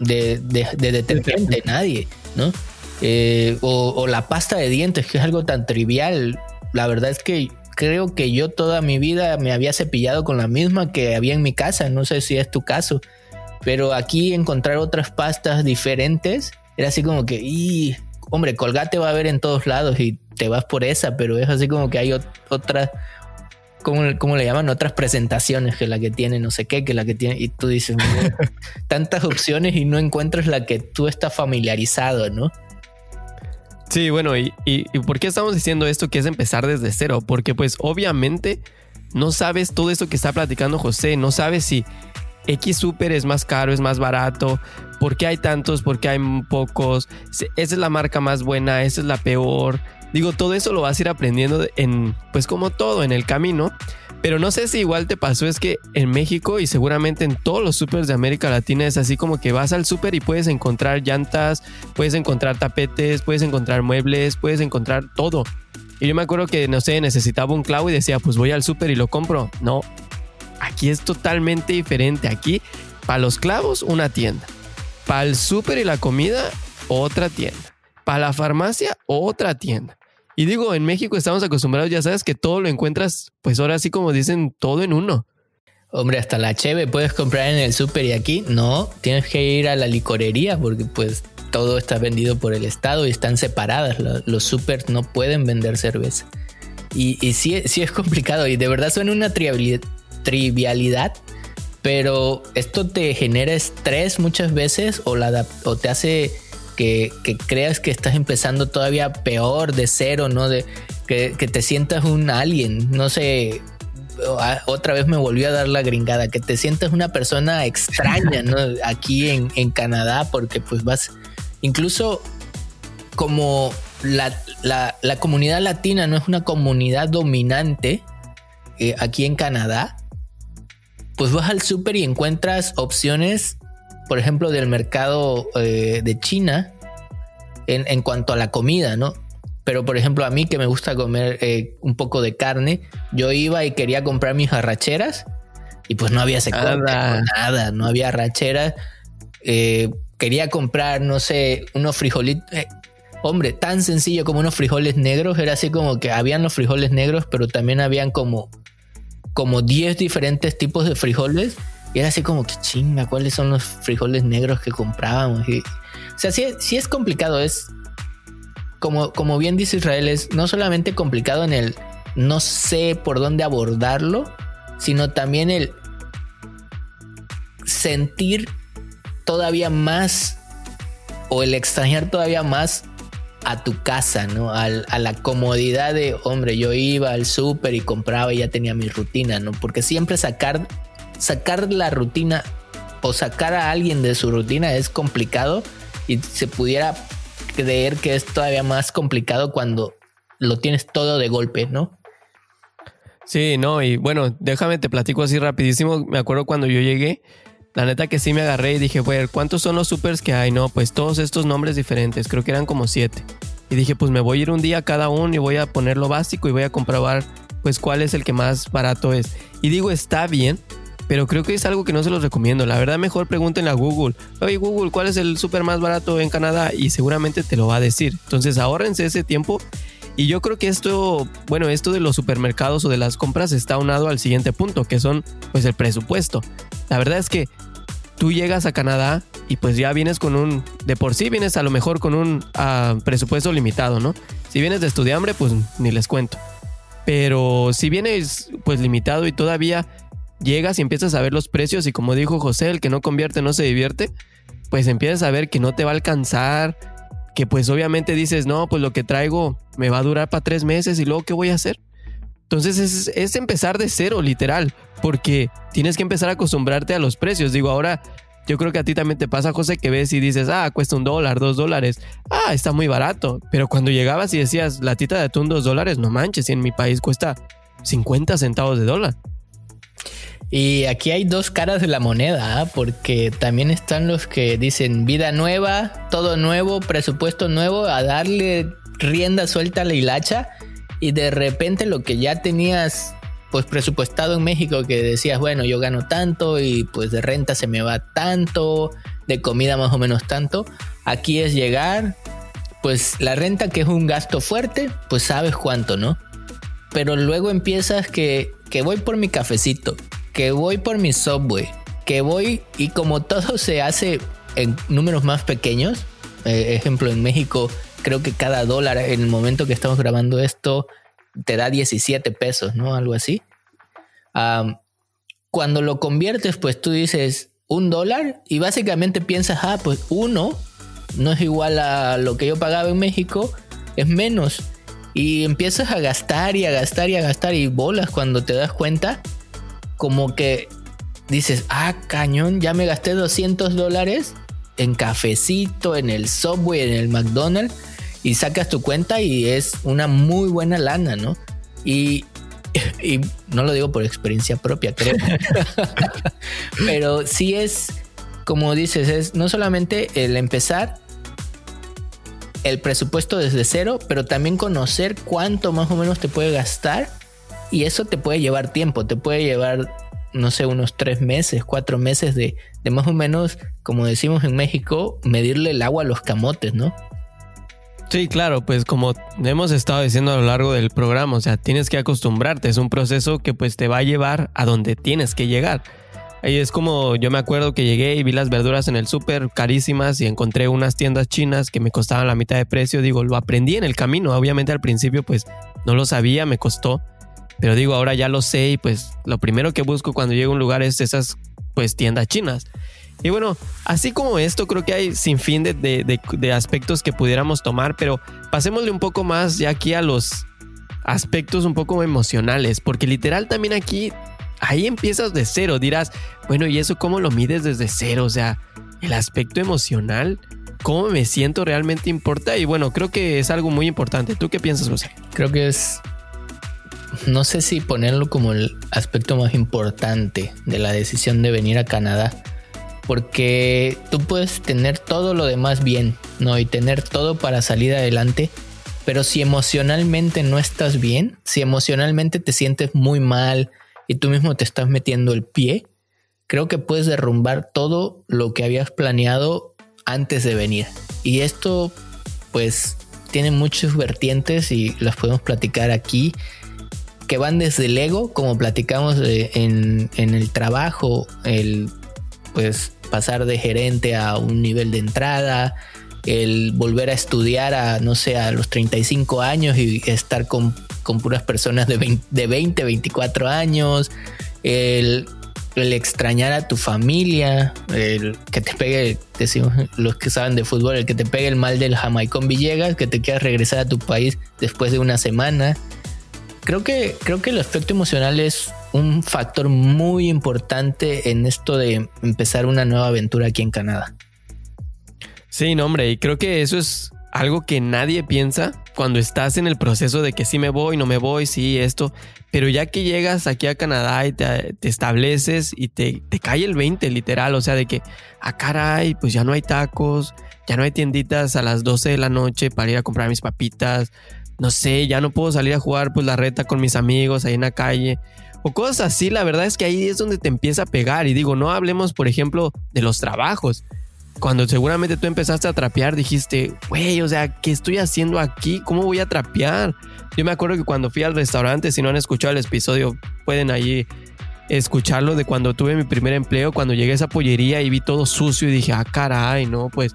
de, de, de detergente. Nadie, ¿no? Eh, o, o la pasta de dientes, que es algo tan trivial. La verdad es que creo que yo toda mi vida me había cepillado con la misma que había en mi casa. No sé si es tu caso. Pero aquí encontrar otras pastas diferentes era así como que, y, hombre, Colgate va a haber en todos lados y te vas por esa, pero es así como que hay ot- otras, ¿cómo, ¿cómo le llaman? Otras presentaciones, que la que tiene no sé qué, que la que tiene, y tú dices, tantas opciones y no encuentras la que tú estás familiarizado, ¿no? Sí, bueno, y, y, ¿y por qué estamos diciendo esto que es empezar desde cero? Porque pues obviamente no sabes todo esto que está platicando José, no sabes si X súper es más caro, es más barato, ¿por qué hay tantos? ¿Por qué hay pocos? ¿Esa es la marca más buena? ¿Esa es la peor? Digo, todo eso lo vas a ir aprendiendo en, pues como todo, en el camino. Pero no sé si igual te pasó, es que en México y seguramente en todos los súpers de América Latina es así como que vas al súper y puedes encontrar llantas, puedes encontrar tapetes, puedes encontrar muebles, puedes encontrar todo. Y yo me acuerdo que, no sé, necesitaba un clavo y decía, pues voy al súper y lo compro. No. Aquí es totalmente diferente. Aquí, para los clavos, una tienda. Para el súper y la comida, otra tienda. Para la farmacia, otra tienda. Y digo, en México estamos acostumbrados, ya sabes, que todo lo encuentras, pues ahora sí como dicen, todo en uno. Hombre, hasta la cheve puedes comprar en el súper y aquí no, tienes que ir a la licorería porque pues todo está vendido por el estado y están separadas. Los súper no pueden vender cerveza. Y, y sí, sí es complicado y de verdad suena una trivialidad, pero esto te genera estrés muchas veces o, la, o te hace... Que, que creas que estás empezando todavía peor de cero, ¿no? De, que, que te sientas un alien, no sé, otra vez me volvió a dar la gringada, que te sientas una persona extraña, ¿no? Aquí en, en Canadá, porque pues vas, incluso como la, la, la comunidad latina no es una comunidad dominante eh, aquí en Canadá, pues vas al súper y encuentras opciones, por ejemplo, del mercado eh, de China en, en cuanto a la comida, ¿no? Pero, por ejemplo, a mí que me gusta comer eh, un poco de carne, yo iba y quería comprar mis arracheras y pues no había secado nada. nada, no había arracheras. Eh, quería comprar, no sé, unos frijolitos. Eh, hombre, tan sencillo como unos frijoles negros. Era así como que habían los frijoles negros, pero también habían como, como diez diferentes tipos de frijoles. Y era así como que chinga, ¿cuáles son los frijoles negros que comprábamos? Y, o sea, sí, sí es complicado. Es como, como bien dice Israel, es no solamente complicado en el no sé por dónde abordarlo, sino también el sentir todavía más o el extrañar todavía más a tu casa, ¿no? A, a la comodidad de, hombre, yo iba al súper y compraba y ya tenía mi rutina, ¿no? Porque siempre sacar... Sacar la rutina o sacar a alguien de su rutina es complicado y se pudiera creer que es todavía más complicado cuando lo tienes todo de golpe, ¿no? Sí, no, y bueno, déjame te platico así rapidísimo. Me acuerdo cuando yo llegué, la neta que sí me agarré y dije, güey, ¿cuántos son los supers que hay? No, pues todos estos nombres diferentes, creo que eran como siete. Y dije, pues me voy a ir un día a cada uno y voy a poner lo básico y voy a comprobar pues cuál es el que más barato es. Y digo, está bien, pero creo que es algo que no se los recomiendo. La verdad, mejor pregúntenle a Google. Oye, Google, ¿cuál es el súper más barato en Canadá? Y seguramente te lo va a decir. Entonces, ahórrense ese tiempo. Y yo creo que esto, bueno, esto de los supermercados o de las compras está aunado al siguiente punto, que son, pues, el presupuesto. La verdad es que tú llegas a Canadá y pues ya vienes con un... De por sí vienes a lo mejor con un uh, presupuesto limitado, ¿no? Si vienes de estudiambre, pues ni les cuento. Pero si vienes, pues, limitado y todavía... Llegas y empiezas a ver los precios y como dijo José, el que no convierte no se divierte, pues empiezas a ver que no te va a alcanzar, que pues obviamente dices, no, pues lo que traigo me va a durar para tres meses y luego ¿qué voy a hacer? Entonces es, es empezar de cero, literal, porque tienes que empezar a acostumbrarte a los precios. Digo, ahora yo creo que a ti también te pasa, José, que ves y dices, ah, cuesta un dólar, dos dólares, ah, está muy barato. Pero cuando llegabas y decías, la latita de atún dos dólares, no manches, y en mi país cuesta cincuenta centavos de dólar. Y aquí hay dos caras de la moneda, ¿eh? Porque también están los que dicen vida nueva, todo nuevo, presupuesto nuevo, a darle rienda suelta a la hilacha y de repente lo que ya tenías pues presupuestado en México, que decías, bueno, yo gano tanto y pues de renta se me va tanto, de comida más o menos tanto. Aquí es llegar, pues la renta, que es un gasto fuerte, pues sabes cuánto, ¿no? Pero luego empiezas que, que voy por mi cafecito, que voy por mi Subway, que voy, y como todo se hace en números más pequeños, eh, ejemplo, en México creo que cada dólar en el momento que estamos grabando esto te da diecisiete pesos, ¿no? Algo así. Um, cuando lo conviertes, pues tú dices un dólar y básicamente piensas, ah, pues uno no es igual a lo que yo pagaba en México, es menos. Y empiezas a gastar y a gastar y a gastar y bolas cuando te das cuenta. Como que dices, ah, cañón, ya me gasté doscientos dólares en cafecito, en el Subway, en el McDonald's, y sacas tu cuenta y es una muy buena lana, ¿no? Y, y no lo digo por experiencia propia, creo. Pero sí es, como dices, es no solamente el empezar el presupuesto desde cero, pero también conocer cuánto más o menos te puede gastar. Y eso te puede llevar tiempo, te puede llevar no sé, unos tres meses, cuatro meses de, de más o menos, como decimos en México, medirle el agua a los camotes, ¿no? Sí, claro, pues como hemos estado diciendo a lo largo del programa, o sea, tienes que acostumbrarte, es un proceso que pues te va a llevar a donde tienes que llegar. Y es como, yo me acuerdo que llegué y vi las verduras en el súper carísimas y encontré unas tiendas chinas que me costaban la mitad de precio. Digo, lo aprendí en el camino, obviamente al principio pues no lo sabía, me costó, pero digo, ahora ya lo sé y pues lo primero que busco cuando llego a un lugar es esas pues tiendas chinas. Y bueno, así como esto, creo que hay sin fin de, de, de, de aspectos que pudiéramos tomar, pero pasémosle un poco más ya aquí a los aspectos un poco emocionales, porque literal también aquí, ahí empiezas de cero. Dirás, bueno, ¿y eso cómo lo mides desde cero? O sea, el aspecto emocional, ¿cómo me siento realmente importa? Y bueno, creo que es algo muy importante. ¿Tú qué piensas, José? Creo que es, no sé si ponerlo como el aspecto más importante de la decisión de venir a Canadá, porque tú puedes tener todo lo demás bien, ¿no? Y tener todo para salir adelante, pero si emocionalmente no estás bien, si emocionalmente te sientes muy mal y tú mismo te estás metiendo el pie, creo que puedes derrumbar todo lo que habías planeado antes de venir. Y esto, pues, tiene muchas vertientes y las podemos platicar aquí, que van desde el ego, como platicamos en, en el trabajo, el... pues pasar de gerente a un nivel de entrada, el volver a estudiar a, no sé, a los treinta y cinco años y estar con, con puras personas de veinte, de veinte, veinticuatro años, el, el extrañar a tu familia, el que te pegue, decimos los que saben de fútbol, el que te pegue el mal del Jamaicón Villegas, que te quieras regresar a tu país después de una semana. Creo que, creo que el aspecto emocional es un factor muy importante en esto de empezar una nueva aventura aquí en Canadá. Sí, no, hombre, y creo que eso es algo que nadie piensa cuando estás en el proceso de que sí me voy, no me voy, sí, esto. Pero ya que llegas aquí a Canadá y te, te estableces y te, te cae el veinte, literal. O sea, de que, ah, caray, pues ya no hay tacos, ya no hay tienditas a las doce de la noche para ir a comprar mis papitas. No sé, ya no puedo salir a jugar pues la reta con mis amigos ahí en la calle o cosas así. La verdad es que ahí es donde te empieza a pegar. Y digo, no hablemos, por ejemplo, de los trabajos. Cuando seguramente tú empezaste a trapear, dijiste, güey, o sea, ¿qué estoy haciendo aquí? ¿Cómo voy a trapear? Yo me acuerdo que cuando fui al restaurante, si no han escuchado el episodio, pueden ahí escucharlo, de cuando tuve mi primer empleo, cuando llegué a esa pollería y vi todo sucio y dije, ah, caray, no, pues...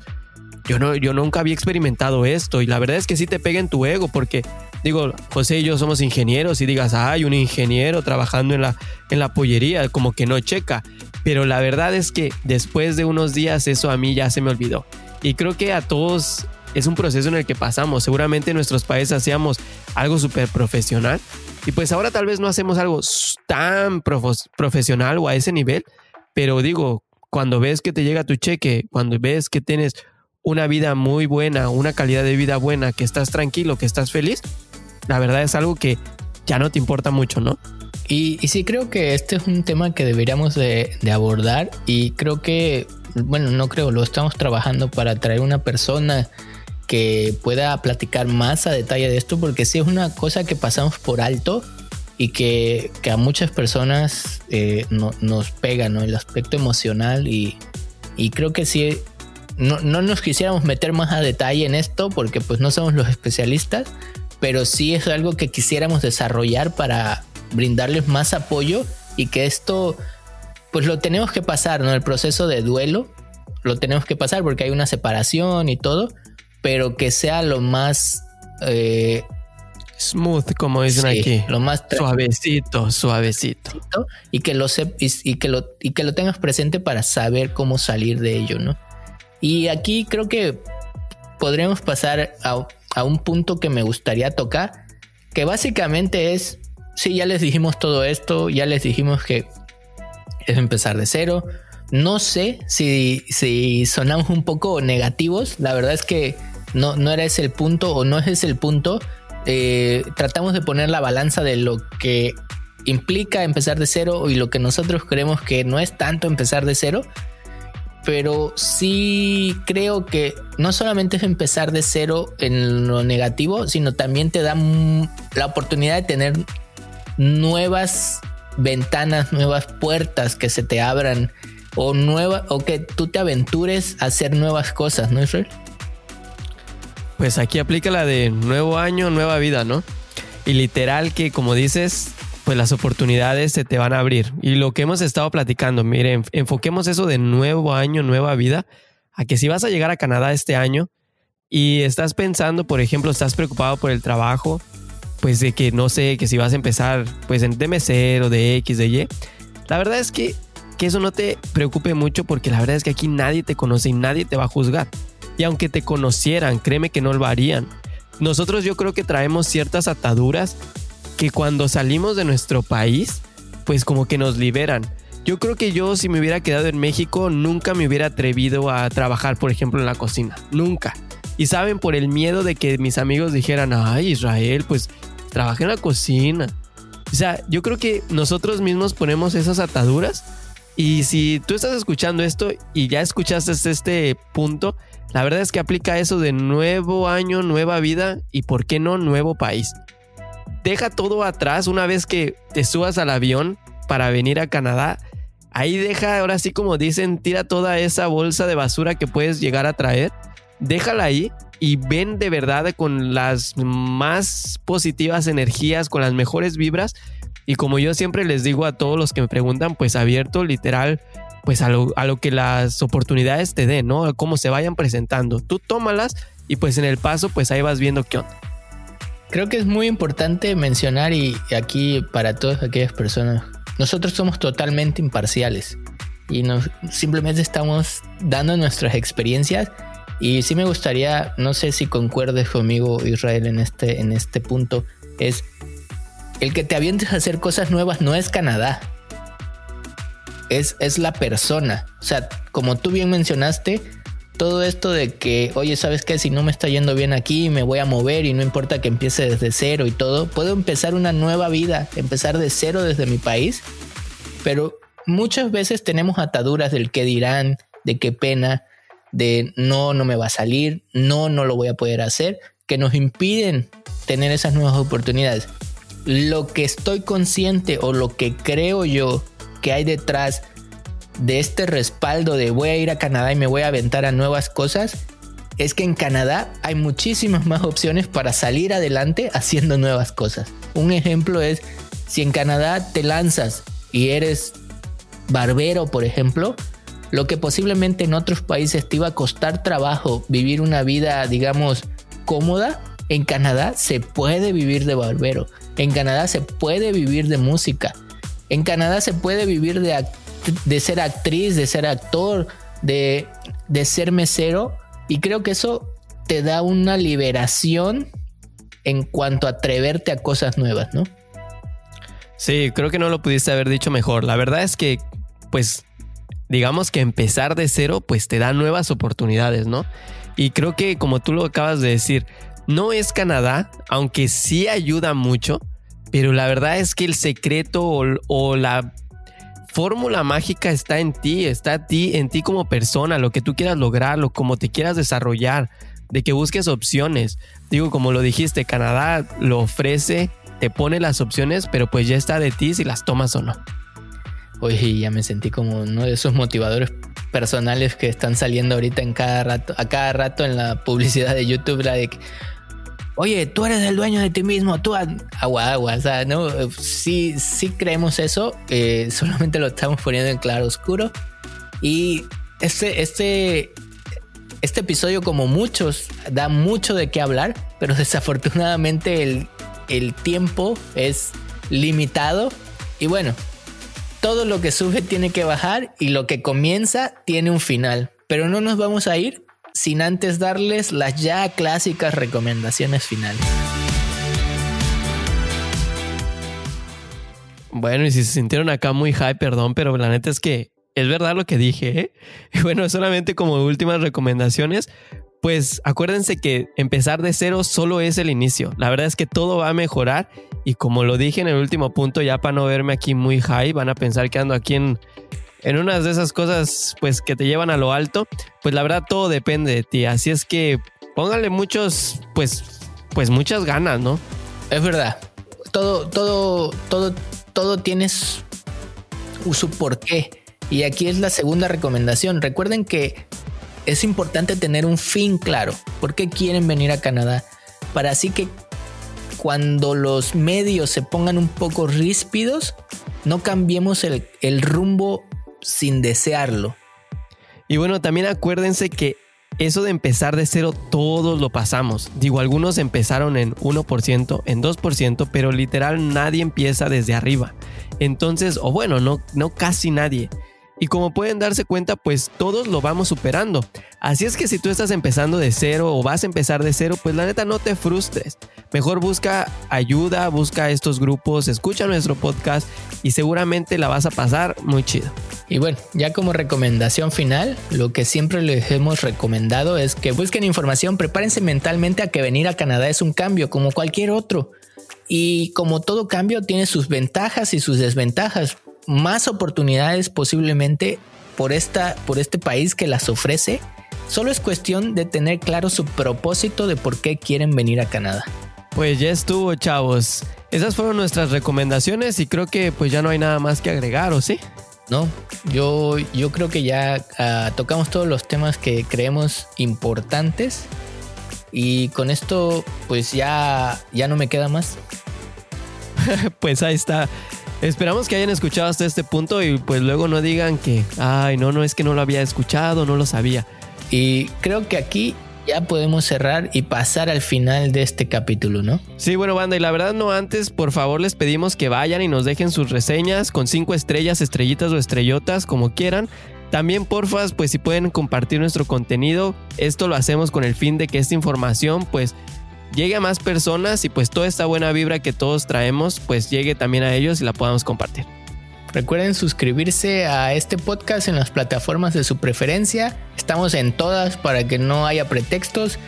Yo, no, yo nunca había experimentado esto. Y la verdad es que sí te pega en tu ego, porque digo, José y yo somos ingenieros y digas, hay un ingeniero trabajando en la, en la pollería, como que no checa. Pero la verdad es que después de unos días eso a mí ya se me olvidó. Y creo que a todos es un proceso en el que pasamos. Seguramente en nuestros países hacíamos algo súper profesional y pues ahora tal vez no hacemos algo tan prof- profesional o a ese nivel. Pero digo, cuando ves que te llega tu cheque, cuando ves que tienes... una vida muy buena, una calidad de vida buena, que estás tranquilo, que estás feliz, la verdad es algo que ya no te importa mucho, ¿no? Y, y sí, creo que este es un tema que deberíamos de, de abordar y creo que, bueno, no creo, lo estamos trabajando para traer una persona que pueda platicar más a detalle de esto, porque sí es una cosa que pasamos por alto y que, que a muchas personas eh, no, nos pega, ¿no? El aspecto emocional y, y creo que sí... No, no nos quisiéramos meter más a detalle en esto porque pues no somos los especialistas, pero sí es algo que quisiéramos desarrollar para brindarles más apoyo y que esto pues lo tenemos que pasar, ¿no? El proceso de duelo lo tenemos que pasar porque hay una separación y todo, pero que sea lo más... Eh, smooth, como dicen sí, aquí. Lo más tra- suavecito, suavecito. Y que, lo se- y, y, que lo, y que lo tengas presente para saber cómo salir de ello, ¿no? Y aquí creo que podríamos pasar a, a un punto que me gustaría tocar, que básicamente es, sí, ya les dijimos todo esto, ya les dijimos que es empezar de cero. No sé si, si sonamos un poco negativos, la verdad es que no, no era ese el punto o no es ese el punto. Eh, tratamos de poner la balanza de lo que implica empezar de cero y lo que nosotros creemos que no es tanto empezar de cero. Pero sí creo que no solamente es empezar de cero en lo negativo, sino también te da la oportunidad de tener nuevas ventanas, nuevas puertas que se te abran o, nueva, o que tú te aventures a hacer nuevas cosas, ¿no, Israel? Pues aquí aplica la de nuevo año, nueva vida, ¿no? Y literal que, como dices, pues las oportunidades se te van a abrir. Y lo que hemos estado platicando, miren, enfoquemos eso de nuevo año, nueva vida, a que si vas a llegar a Canadá este año y estás pensando, por ejemplo, estás preocupado por el trabajo, pues de que no sé, que si vas a empezar pues de mesero, de X, de Y, la verdad es que, que eso no te preocupe mucho, porque la verdad es que aquí nadie te conoce y nadie te va a juzgar. Y aunque te conocieran, créeme que no lo harían. Nosotros yo creo que traemos ciertas ataduras que cuando salimos de nuestro país, pues como que nos liberan. Yo creo que yo, si me hubiera quedado en México, nunca me hubiera atrevido a trabajar, por ejemplo, en la cocina. Nunca. Y saben, por el miedo de que mis amigos dijeran, ay, Israel, pues trabaja en la cocina. O sea, yo creo que nosotros mismos ponemos esas ataduras. Y si tú estás escuchando esto y ya escuchaste este punto, la verdad es que aplica eso de nuevo año, nueva vida y, ¿por qué no, nuevo país? Deja todo atrás una vez que te subas al avión para venir a Canadá. Ahí deja, ahora sí como dicen, tira toda esa bolsa de basura que puedes llegar a traer. Déjala ahí y ven de verdad con las más positivas energías, con las mejores vibras. Y como yo siempre les digo a todos los que me preguntan, pues abierto literal pues a lo, a lo que las oportunidades te den, ¿no? A cómo se vayan presentando. Tú tómalas y pues en el paso pues ahí vas viendo qué onda. Creo que es muy importante mencionar, y aquí para todas aquellas personas, nosotros somos totalmente imparciales y nos, simplemente estamos dando nuestras experiencias. Y sí me gustaría, no sé si concuerdes conmigo, Israel, en este, en este punto, es el que te avientes a hacer cosas nuevas no es Canadá, es, es la persona. O sea, como tú bien mencionaste, todo esto de que, oye, ¿sabes qué? Si no me está yendo bien aquí, me voy a mover y no importa que empiece desde cero y todo. Puedo empezar una nueva vida, empezar de cero desde mi país. Pero muchas veces tenemos ataduras del qué dirán, de qué pena, de no, no me va a salir, no, no lo voy a poder hacer, que nos impiden tener esas nuevas oportunidades. Lo que estoy consciente o lo que creo yo que hay detrás de este respaldo de voy a ir a Canadá y me voy a aventar a nuevas cosas, es que en Canadá hay muchísimas más opciones para salir adelante haciendo nuevas cosas. Un ejemplo es, si en Canadá te lanzas y eres barbero, por ejemplo, lo que posiblemente en otros países te iba a costar trabajo vivir una vida, digamos, cómoda, en Canadá se puede vivir de barbero, en Canadá se puede vivir de música, en Canadá se puede vivir de act- de ser actriz, de ser actor, de, de ser mesero. Y creo que eso te da una liberación en cuanto a atreverte a cosas nuevas, ¿no? Sí, creo que no lo pudiste haber dicho mejor. La verdad es que, pues, digamos que empezar de cero, pues te da nuevas oportunidades, ¿no? Y creo que, como tú lo acabas de decir, no es Canadá, aunque sí ayuda mucho, pero la verdad es que el secreto o, o la fórmula mágica está en ti, está a ti, en ti como persona, lo que tú quieras lograr, lo como te quieras desarrollar, de que busques opciones. Digo, como lo dijiste, Canadá lo ofrece, te pone las opciones, pero pues ya está de ti si las tomas o no. Oye, ya me sentí como uno de esos motivadores personales que están saliendo ahorita en cada rato, a cada rato en la publicidad de YouTube, la de que, oye, tú eres el dueño de ti mismo, tú agua, agua, o sea, no, sí, sí creemos eso, eh, solamente lo estamos poniendo en claro oscuro. Y este, este, este episodio, como muchos, da mucho de qué hablar, pero desafortunadamente el, el tiempo es limitado. Y bueno, todo lo que sube tiene que bajar y lo que comienza tiene un final, pero no nos vamos a ir sin antes darles las ya clásicas recomendaciones finales. Bueno, y si se sintieron acá muy high, perdón, pero la neta es que es verdad lo que dije, ¿eh? Bueno, solamente como últimas recomendaciones, pues acuérdense que empezar de cero solo es el inicio. La verdad es que todo va a mejorar y, como lo dije en el último punto, ya para no verme aquí muy high, van a pensar que ando aquí en... en unas de esas cosas pues que te llevan a lo alto, pues la verdad todo depende de ti. Así es que póngale muchos, pues, pues muchas ganas, ¿no? Es verdad. Todo, todo, todo, todo tiene su, su porqué. Y aquí es la segunda recomendación. Recuerden que es importante tener un fin claro. ¿Por qué quieren venir a Canadá? Para así que cuando los medios se pongan un poco ríspidos, no cambiemos el, el rumbo sin desearlo. Y bueno, también acuérdense que eso de empezar de cero todos lo pasamos. Digo, algunos empezaron en uno por ciento, en dos por ciento, pero literal nadie empieza desde arriba. Entonces, o bueno, no, no casi nadie. Y como pueden darse cuenta, pues todos lo vamos superando. Así es que si tú estás empezando de cero o vas a empezar de cero, pues la neta no te frustres. Mejor busca ayuda, busca estos grupos, escucha nuestro podcast y seguramente la vas a pasar muy chido. Y bueno, ya como recomendación final, lo que siempre les hemos recomendado es que busquen información, prepárense mentalmente a que venir a Canadá es un cambio como cualquier otro. Y como todo cambio tiene sus ventajas y sus desventajas. Más oportunidades posiblemente por, esta, por este país que las ofrece. Solo es cuestión de tener claro su propósito de por qué quieren venir a Canadá. Pues ya estuvo, chavos. Esas fueron nuestras recomendaciones y creo que pues ya no hay nada más que agregar, ¿o sí? No, yo, yo creo que ya uh, tocamos todos los temas que creemos importantes y con esto pues ya, ya no me queda más. Pues ahí está. Esperamos que hayan escuchado hasta este punto y pues luego no digan que, ay, no, no es que no lo había escuchado, no lo sabía. Y creo que aquí ya podemos cerrar y pasar al final de este capítulo, ¿no? Sí, bueno, banda, y la verdad no antes, por favor les pedimos que vayan y nos dejen sus reseñas con cinco estrellas, estrellitas o estrellotas, como quieran. También, porfas, pues si pueden compartir nuestro contenido, esto lo hacemos con el fin de que esta información, pues, llegue a más personas y pues toda esta buena vibra que todos traemos pues llegue también a ellos y la podamos compartir. Recuerden suscribirse a este podcast en las plataformas de su preferencia. Estamos en todas para que no haya pretextos.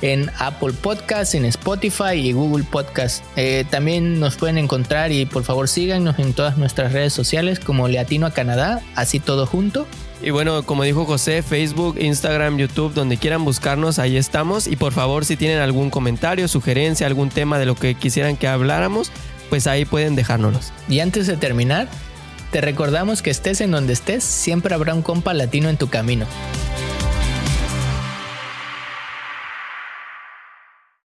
En Apple Podcasts, en Spotify y Google Podcasts. Eh, también nos pueden encontrar y por favor síganos en todas nuestras redes sociales como Le Atino a Canadá, así todo junto. Y bueno, como dijo José, Facebook, Instagram, YouTube, donde quieran buscarnos, ahí estamos. Y por favor, si tienen algún comentario, sugerencia, algún tema de lo que quisieran que habláramos, pues ahí pueden dejárnoslos. Y antes de terminar, te recordamos que estés en donde estés, siempre habrá un compa latino en tu camino.